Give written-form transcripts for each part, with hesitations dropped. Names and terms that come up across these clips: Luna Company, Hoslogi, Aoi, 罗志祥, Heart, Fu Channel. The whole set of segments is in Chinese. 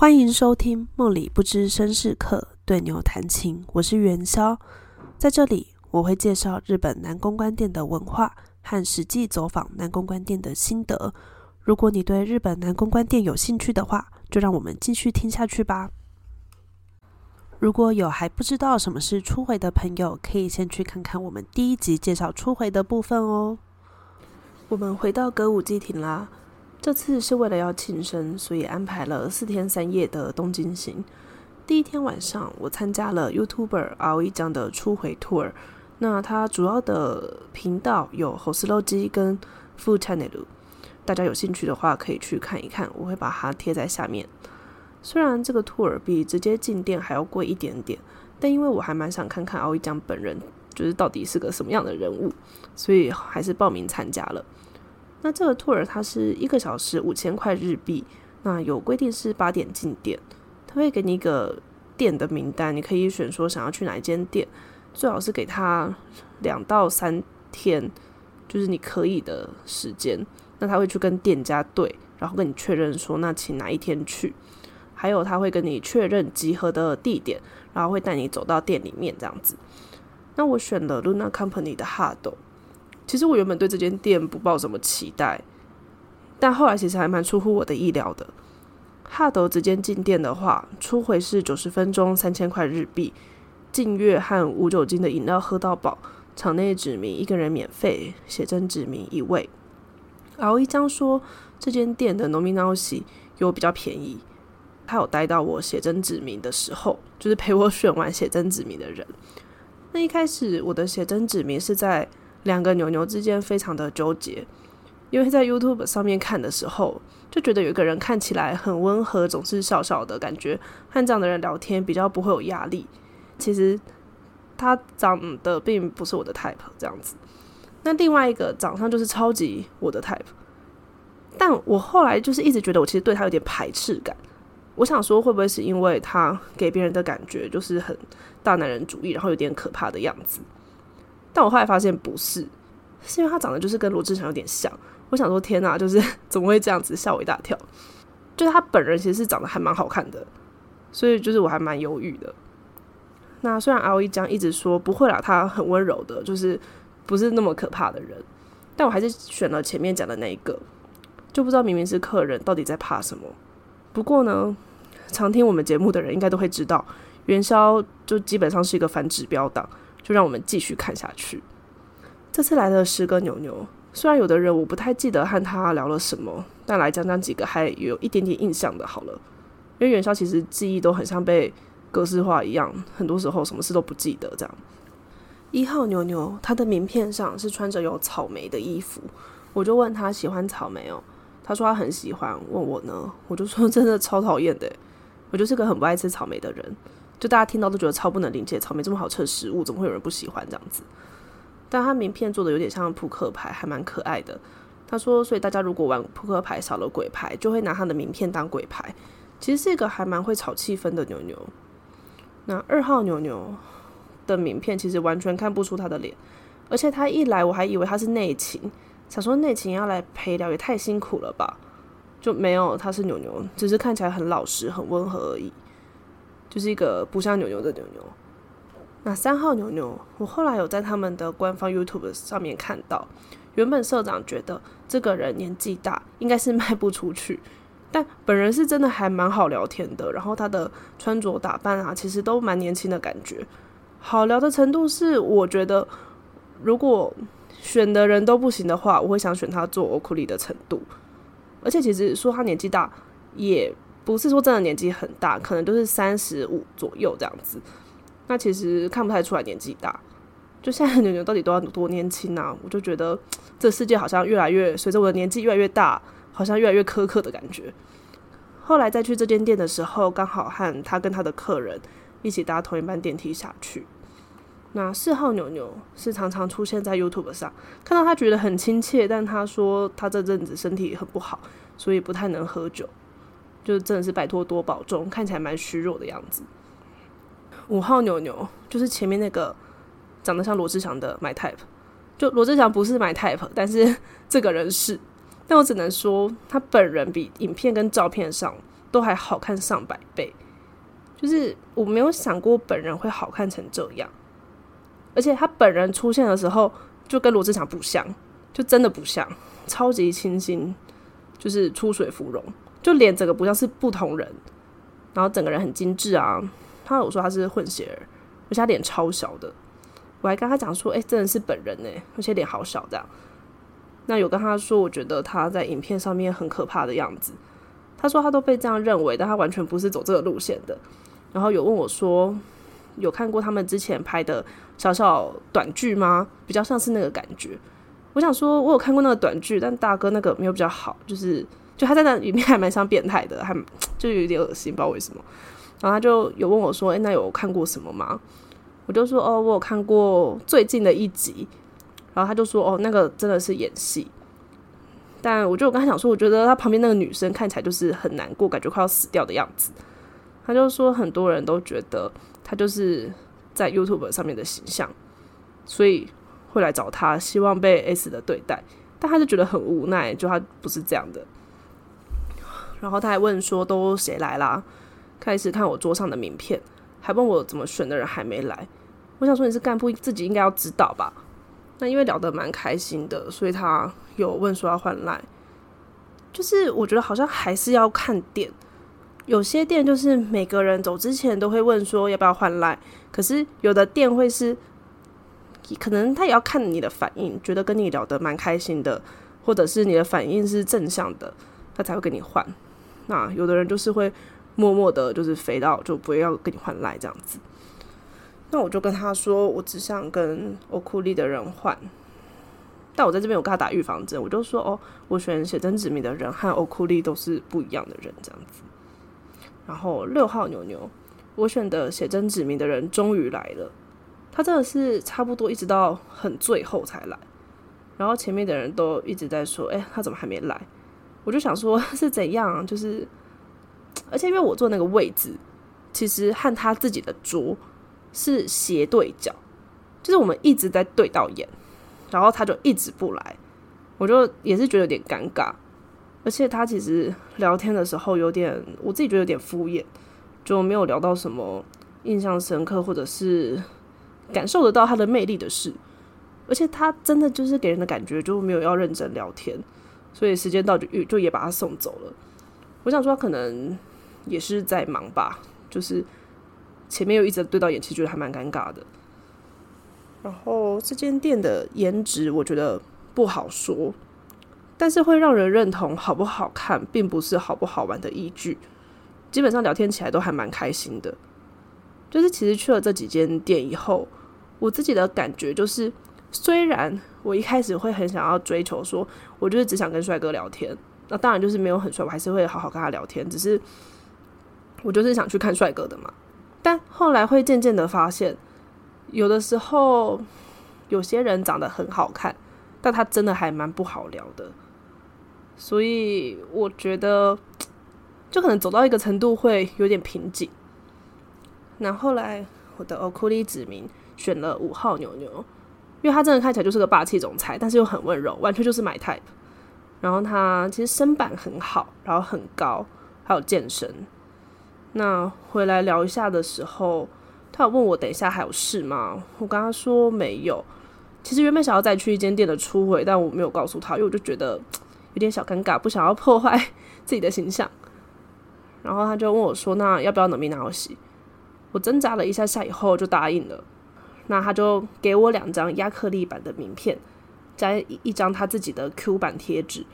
欢迎收听梦里不知绅士客对牛弹琴，我是元宵。在这里我会介绍日本男公关店的文化和实际走访男公关店的心得。如果你对日本男公关店有兴趣的话，就让我们继续听下去吧。如果有还不知道什么是初回的朋友，可以先去看看我们第一集介绍初回的部分哦。我们回到歌舞伎町啦，这次是为了要庆生，所以安排了4天3夜的东京行。第一天晚上，我参加了 YouTuber Aoi 酱的初回 tour。那它主要的频道有 Hoslogi 跟 Fu Channel， 大家有兴趣的话可以去看一看，我会把它贴在下面。虽然这个 tour 比直接进店还要贵一点点，但因为我还蛮想看看 Aoi 酱本人就是到底是个什么样的人物，所以还是报名参加了。那这个 tour 它是1个小时5000块日币，那有规定是8点进店，它会给你一个店的名单，你可以选说想要去哪一间店，最好是给它2到3天，就是你可以的时间。那他会去跟店家对，然后跟你确认说那请哪一天去，还有他会跟你确认集合的地点，然后会带你走到店里面这样子。那我选了 Luna Company 的 Heart。其实我原本对这间店不抱什么期待，但后来其实还蛮出乎我的意料的。哈斗直接进店的话，初回是90分钟3000块日币，净月和无酒精的饮料喝到饱，场内指名1个人免费，写真指名1位。Aoi 酱说这间店的飲み直し有比较便宜，他有待到我写真指名的时候，就是陪我选完写真指名的人。那一开始我的写真指名是在2个牛牛之间非常的纠结，因为在 YouTube 上面看的时候就觉得有一个人看起来很温和，总是笑笑的感觉，和这样的人聊天比较不会有压力，其实他长得并不是我的 type 这样子。那另外一个长相就是超级我的 type， 但我后来就是一直觉得我其实对他有点排斥感，我想说会不会是因为他给别人的感觉就是很大男人主义，然后有点可怕的样子，但我后来发现不是，是因为他长得就是跟罗志祥有点像。我想说天哪，就是怎么会这样子，吓我一大跳。就是他本人其实是长得还蛮好看的，所以就是我还蛮犹豫的。那虽然 Aoi 酱一直说不会啦，他很温柔的，就是不是那么可怕的人，但我还是选了前面讲的那一个，就不知道明明是客人到底在怕什么。不过呢，常听我们节目的人应该都会知道，元宵就基本上是一个反指标档，就让我们继续看下去。这次来了10个牛牛，虽然有的人我不太记得和他聊了什么，但来讲讲几个还有一点点印象的好了。因为元宵其实记忆都很像被格式化一样，很多时候什么事都不记得这样。1号牛牛，他的名片上是穿着有草莓的衣服，我就问他喜欢草莓哦，他说他很喜欢。问我呢，我就说真的超讨厌的，我就是个很不爱吃草莓的人，就大家听到都觉得超不能理解，草莓这么好吃的食物怎么会有人不喜欢这样子。但他名片做的有点像扑克牌，还蛮可爱的。他说所以大家如果玩扑克牌少了鬼牌，就会拿他的名片当鬼牌，其实是一个还蛮会炒气氛的牛牛。那2号牛牛的名片其实完全看不出他的脸，而且他一来我还以为他是内勤，想说内勤要来陪聊也太辛苦了吧，就没有，他是牛牛，只是看起来很老实很温和而已，就是一个不像牛牛的牛牛。那3号牛牛，我后来有在他们的官方 YouTube 上面看到，原本社长觉得这个人年纪大，应该是卖不出去，但本人是真的还蛮好聊天的，然后他的穿着打扮啊，其实都蛮年轻的感觉，好聊的程度是我觉得如果选的人都不行的话，我会想选他做 Okuri 的程度。而且其实说他年纪大也不是说真的年纪很大，可能就是35左右这样子，那其实看不太出来年纪大，就现在的牛牛到底都要多年轻啊，我就觉得这世界好像越来越随着我的年纪越来越大，好像越来越苛刻的感觉。后来再去这间店的时候，刚好和他跟他的客人一起搭同一班电梯下去。那4号牛牛是常常出现在 YouTube 上，看到他觉得很亲切，但他说他这阵子身体很不好，所以不太能喝酒，就真的是拜托多保重，看起来蛮虚弱的样子。5号牛牛就是前面那个长得像罗志祥的 my type， 就罗志祥不是 my type， 但是这个人是，但我只能说他本人比影片跟照片上都还好看上百倍，就是我没有想过本人会好看成这样。而且他本人出现的时候就跟罗志祥不像，就真的不像，超级清新，就是出水芙蓉，就连整个不像是不同人，然后整个人很精致啊。他有说他是混血儿，而且他脸超小的，我还跟他讲说真的是本人耶，而且脸好小这样。那有跟他说我觉得他在影片上面很可怕的样子，他说他都被这样认为，但他完全不是走这个路线的。然后有问我说有看过他们之前拍的小小短剧吗，比较像是那个感觉。我想说我有看过那个短剧，但大哥那个没有比较好，就他在那里面还蛮像变态的，还就有点恶心，不知道为什么。然后他就有问我说那有看过什么吗，我就说我有看过最近的一集。然后他就说那个真的是演戏。但我就跟他讲说我觉得他旁边那个女生看起来就是很难过，感觉快要死掉的样子。他就说很多人都觉得他就是在 YouTube 上面的形象，所以会来找他，希望被 S 的对待，但他就觉得很无奈，就他不是这样的。然后他还问说都谁来啦，开始看我桌上的名片，还问我怎么选的人还没来。我想说你是干部，自己应该要知道吧。那因为聊得蛮开心的，所以他有问说要换 LINE， 就是我觉得好像还是要看店，有些店就是每个人走之前都会问说要不要换 LINE， 可是有的店会是可能他也要看你的反应，觉得跟你聊得蛮开心的，或者是你的反应是正向的，他才会跟你换。那有的人就是会默默的就是飞到就不要跟你换 LINE 这样子。那我就跟他说我只想跟欧库利的人换，但我在这边有跟他打预防针，我就说我选写真指名的人和欧库利都是不一样的人这样子。然后6号牛牛，我选的写真指名的人终于来了，他真的是差不多一直到很最后才来，然后前面的人都一直在说他怎么还没来。我就想说是怎样，就是而且因为我坐那个位置其实和他自己的桌是斜对角，就是我们一直在对到眼，然后他就一直不来，我就也是觉得有点尴尬。而且他其实聊天的时候有点，我自己觉得有点敷衍，就没有聊到什么印象深刻或者是感受得到他的魅力的事。而且他真的就是给人的感觉就没有要认真聊天，所以时间到就也把他送走了。我想说他可能也是在忙吧，就是前面又一直对到眼，其实觉得还蛮尴尬的。然后这间店的颜值我觉得不好说，但是会让人认同好不好看并不是好不好玩的依据，基本上聊天起来都还蛮开心的。就是其实去了这几间店以后，我自己的感觉就是虽然我一开始会很想要追求说我就是只想跟帅哥聊天，那当然就是没有很帅我还是会好好跟他聊天，只是我就是想去看帅哥的嘛。但后来会渐渐的发现，有的时候有些人长得很好看，但他真的还蛮不好聊的。所以我觉得就可能走到一个程度会有点瓶颈。那后来我的欧库利指名选了5号牛牛，因为他真的看起来就是个霸气总裁，但是又很温柔，完全就是my type。然后他其实身板很好，然后很高，还有健身。那回来聊一下的时候，他有问我等一下还有事吗，我跟他说没有。其实原本想要再去一间店的初回，但我没有告诉他，因为我就觉得有点小尴尬，不想要破坏自己的形象。然后他就问我说那要不要飲み直し，我挣扎了一下下以后就答应了。那他就给我2张亚克力版的名片，加一张他自己的 Q 版贴纸，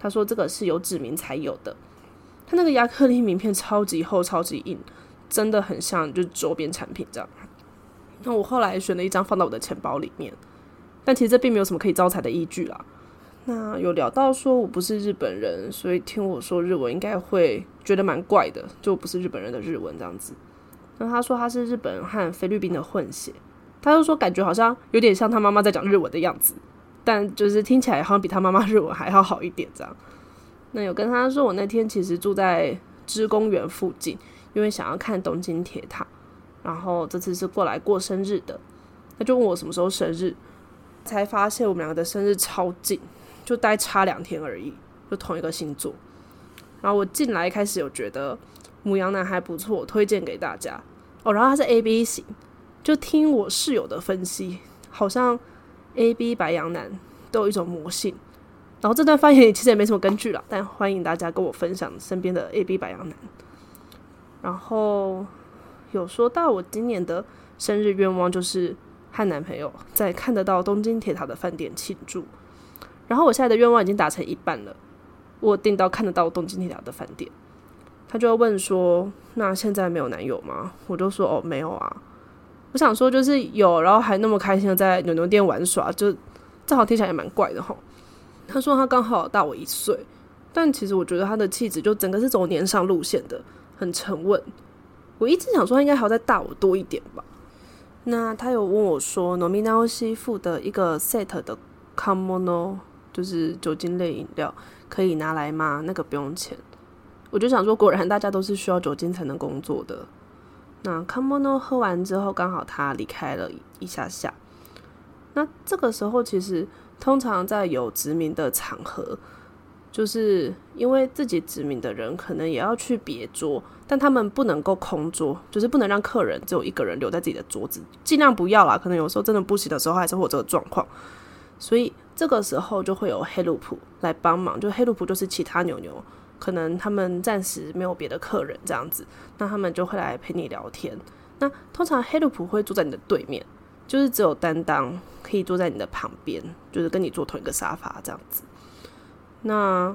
他说这个是有指名才有的。他那个亚克力名片超级厚超级硬，真的很像就是周边产品这样。那我后来选了1张放到我的钱包里面，但其实这并没有什么可以招财的依据啦。那有聊到说我不是日本人，所以听我说日文应该会觉得蛮怪的，就不是日本人的日文这样子。那他说他是日本和菲律宾的混血，他就说感觉好像有点像他妈妈在讲日文的样子，但就是听起来好像比他妈妈日文还要好一点这样。那有跟他说我那天其实住在芝公园附近，因为想要看东京铁塔，然后这次是过来过生日的。他就问我什么时候生日，才发现我们两个的生日超近，就大概差2天而已，就同一个星座。然后我进来一开始有觉得母羊男还不错，推荐给大家哦。然后他是 AB 型，就听我室友的分析，好像 AB 白羊男都有一种魔性。然后这段发言其实也没什么根据啦，但欢迎大家跟我分享身边的 AB 白羊男。然后有说到我今年的生日愿望就是和男朋友在看得到东京铁塔的饭店庆祝。然后我现在的愿望已经达成一半了，我订到看得到东京铁塔的饭店。他就问说那现在没有男友吗？我就说哦没有啊。我想说就是有，然后还那么开心的在牛牛店玩耍，就正好听起来也蛮怪的吼。他说他刚好大我1岁，但其实我觉得他的气质就整个是走年上路线的，很沉稳。我一直想说他应该还要再大我多一点吧。那他有问我说飲み直し付的一个 set 的 kamono 就是酒精类饮料可以拿来吗？那个不用钱。我就想说果然大家都是需要酒精才能工作的。那 kamono 喝完之后刚好他离开了一下下。那这个时候其实通常在有殖民的场合，就是因为自己指名的人可能也要去别桌，但他们不能够空桌，就是不能让客人只有一个人留在自己的桌子，尽量不要啦，可能有时候真的不行的时候还是会有这个状况。所以这个时候就会有黑路普来帮忙，就黑路普就是其他牛牛，可能他们暂时没有别的客人这样子，那他们就会来陪你聊天。那通常黑路普会坐在你的对面，就是只有担当可以坐在你的旁边，就是跟你坐同一个沙发这样子。那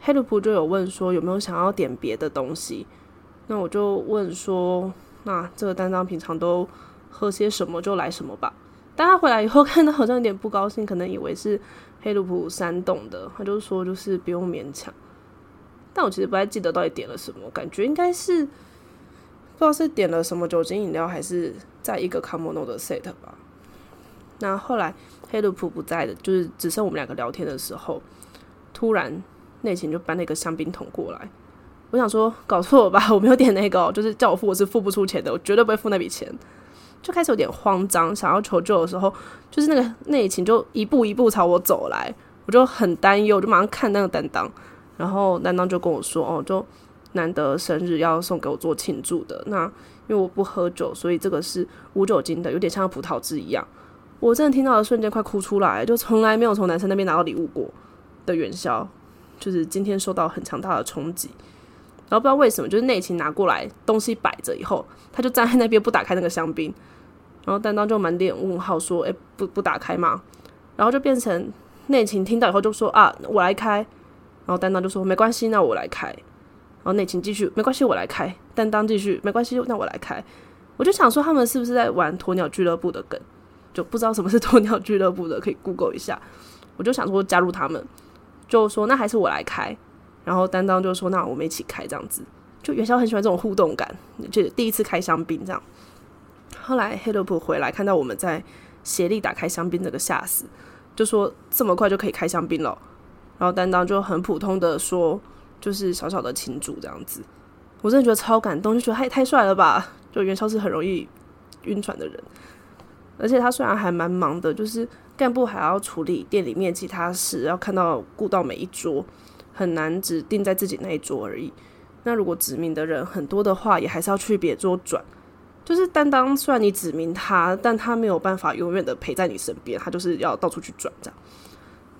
黑鲁普就有问说有没有想要点别的东西，那我就问说那这个担当平常都喝些什么就来什么吧。但他回来以后看到好像有点不高兴，可能以为是黑鲁普煽动的，他就说就是不用勉强。但我其实不太记得到底点了什么，感觉应该是不知道是点了什么酒精饮料还是在一个 Kamono 的 set 吧。那后来黑鲁普不在的，就是只剩我们2个聊天的时候，突然内勤就搬了一个香槟桶过来。我想说搞错了吧，我没有点那个就是叫我付我是付不出钱的，我绝对不会付那笔钱。就开始有点慌张，想要求救的时候，就是那个内勤就一步一步朝我走来，我就很担忧，我就马上看那个担当，然后担当就跟我说哦，就难得生日要送给我做庆祝的，那因为我不喝酒，所以这个是无酒精的，有点像葡萄汁一样。我真的听到的瞬间快哭出来，就从来没有从男生那边拿到礼物过的元宵，就是今天受到很强大的冲击。然后不知道为什么就是内勤拿过来东西摆着以后，他就站在那边不打开那个香槟，然后担当就满脸问号说不打开吗？然后就变成内勤听到以后就说啊我来开，然后担当就说没关系那我来开，然后内勤继续没关系我来开，担当继续没关系那我来开。我就想说他们是不是在玩鸵鸟俱乐部的梗，就不知道什么是鸵鸟俱乐部的可以 Google 一下。我就想说加入他们，就说那还是我来开，然后担当就说那我们一起开这样子。就元宵很喜欢这种互动感，就第一次开香槟这样。后来黑乐普回来看到我们在协力打开香槟，这个吓死，就说这么快就可以开香槟了。然后担当就很普通的说就是小小的庆祝这样子。我真的觉得超感动，就觉得太帅了吧，就元宵是很容易晕船的人。而且他虽然还蛮忙的，就是干部还要处理店里面其他事，要看到顾到每一桌，很难只定在自己那一桌而已。那如果指名的人很多的话，也还是要去别桌转。就是担当虽然你指名他，但他没有办法永远的陪在你身边，他就是要到处去转这样。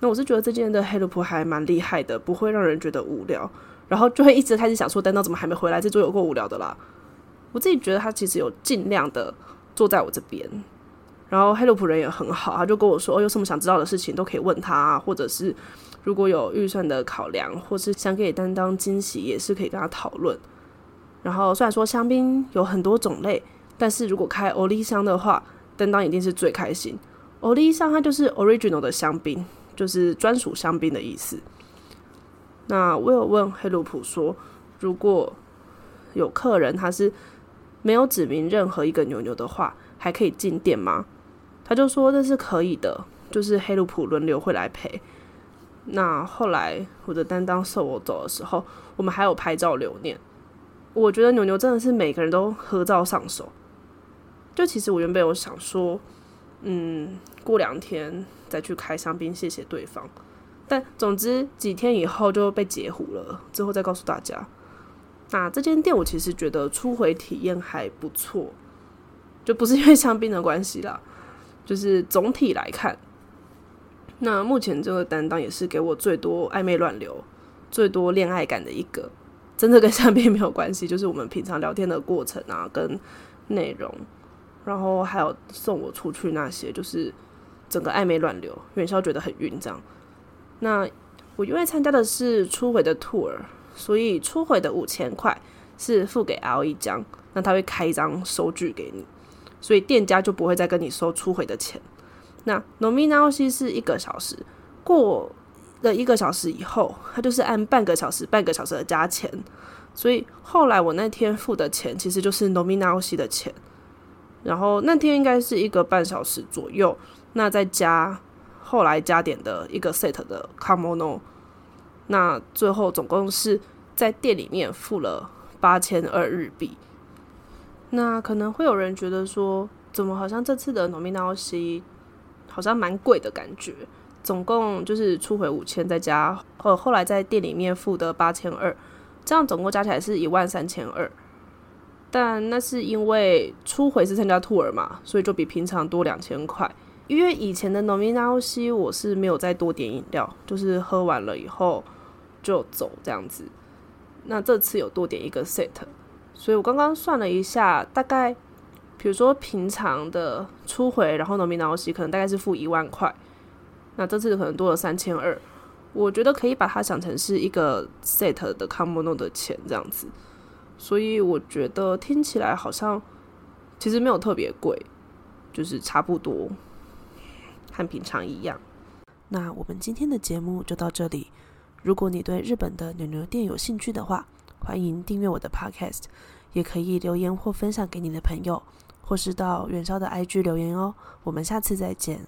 那我是觉得这件的黑萝卜还蛮厉害的，不会让人觉得无聊，然后就会一直开始想说担当怎么还没回来，这桌有够无聊的啦。我自己觉得他其实有尽量的坐在我这边，然后黑鲁普人也很好，他就跟我说、有什么想知道的事情都可以问他、或者是如果有预算的考量，或是想给担当惊喜也是可以跟他讨论。然后虽然说香槟有很多种类，但是如果开欧力香的话，担当一定是最开心。欧力香它就是 original 的香槟，就是专属香槟的意思。那我有问黑鲁普说如果有客人他是没有指明任何一个牛牛的话还可以进店吗？他就说那是可以的，就是黑鲁普轮流会来陪。那后来我的担当送我走的时候，我们还有拍照留念。我觉得牛牛真的是每个人都合照上手。就其实我原本有想说过2天再去开香槟谢谢对方，但总之几天以后就被截胡了，之后再告诉大家。那这间店我其实觉得初回体验还不错，就不是因为香槟的关系啦，就是总体来看，那目前这个担当也是给我最多暧昧乱流、最多恋爱感的一个，真的跟香槟没有关系，就是我们平常聊天的过程啊，跟内容，然后还有送我出去那些，就是整个暧昧乱流，元宵觉得很晕这样。那我因为参加的是初回的 tour， 所以初回的5000块是付给 RO 一张，那他会开一张收据给你，所以店家就不会再跟你收初回的钱。那 Nominaoshi 是1个小时，过了1个小时以后它就是按半个小时的加钱，所以后来我那天付的钱其实就是 Nominaoshi 的钱，然后那天应该是1个半小时左右，那再加后来加点的一个 set 的 Kamono， 那最后总共是在店里面付了8200日币。那可能会有人觉得说怎么好像这次的 Nominaoshi好像蛮贵的感觉，总共就是初回5000，再加后来在店里面付的8200，这样总共加起来是13200。但那是因为初回是参加 tour 嘛，所以就比平常多2000块。因为以前的 Nominaoshi 我是没有再多点饮料，就是喝完了以后就走这样子。那这次有多点一个 set， 所以我刚刚算了一下，大概比如说平常的初回，然后 Nominaoshi 可能大概是付10000块，那这次可能多了3200，我觉得可以把它想成是一个 set 的 Kamono 的钱这样子，所以我觉得听起来好像其实没有特别贵，就是差不多和平常一样。那我们今天的节目就到这里，如果你对日本的牛牛店有兴趣的话，欢迎订阅我的 podcast， 也可以留言或分享给你的朋友，或是到元宵的 IG 留言哦，我们下次再见。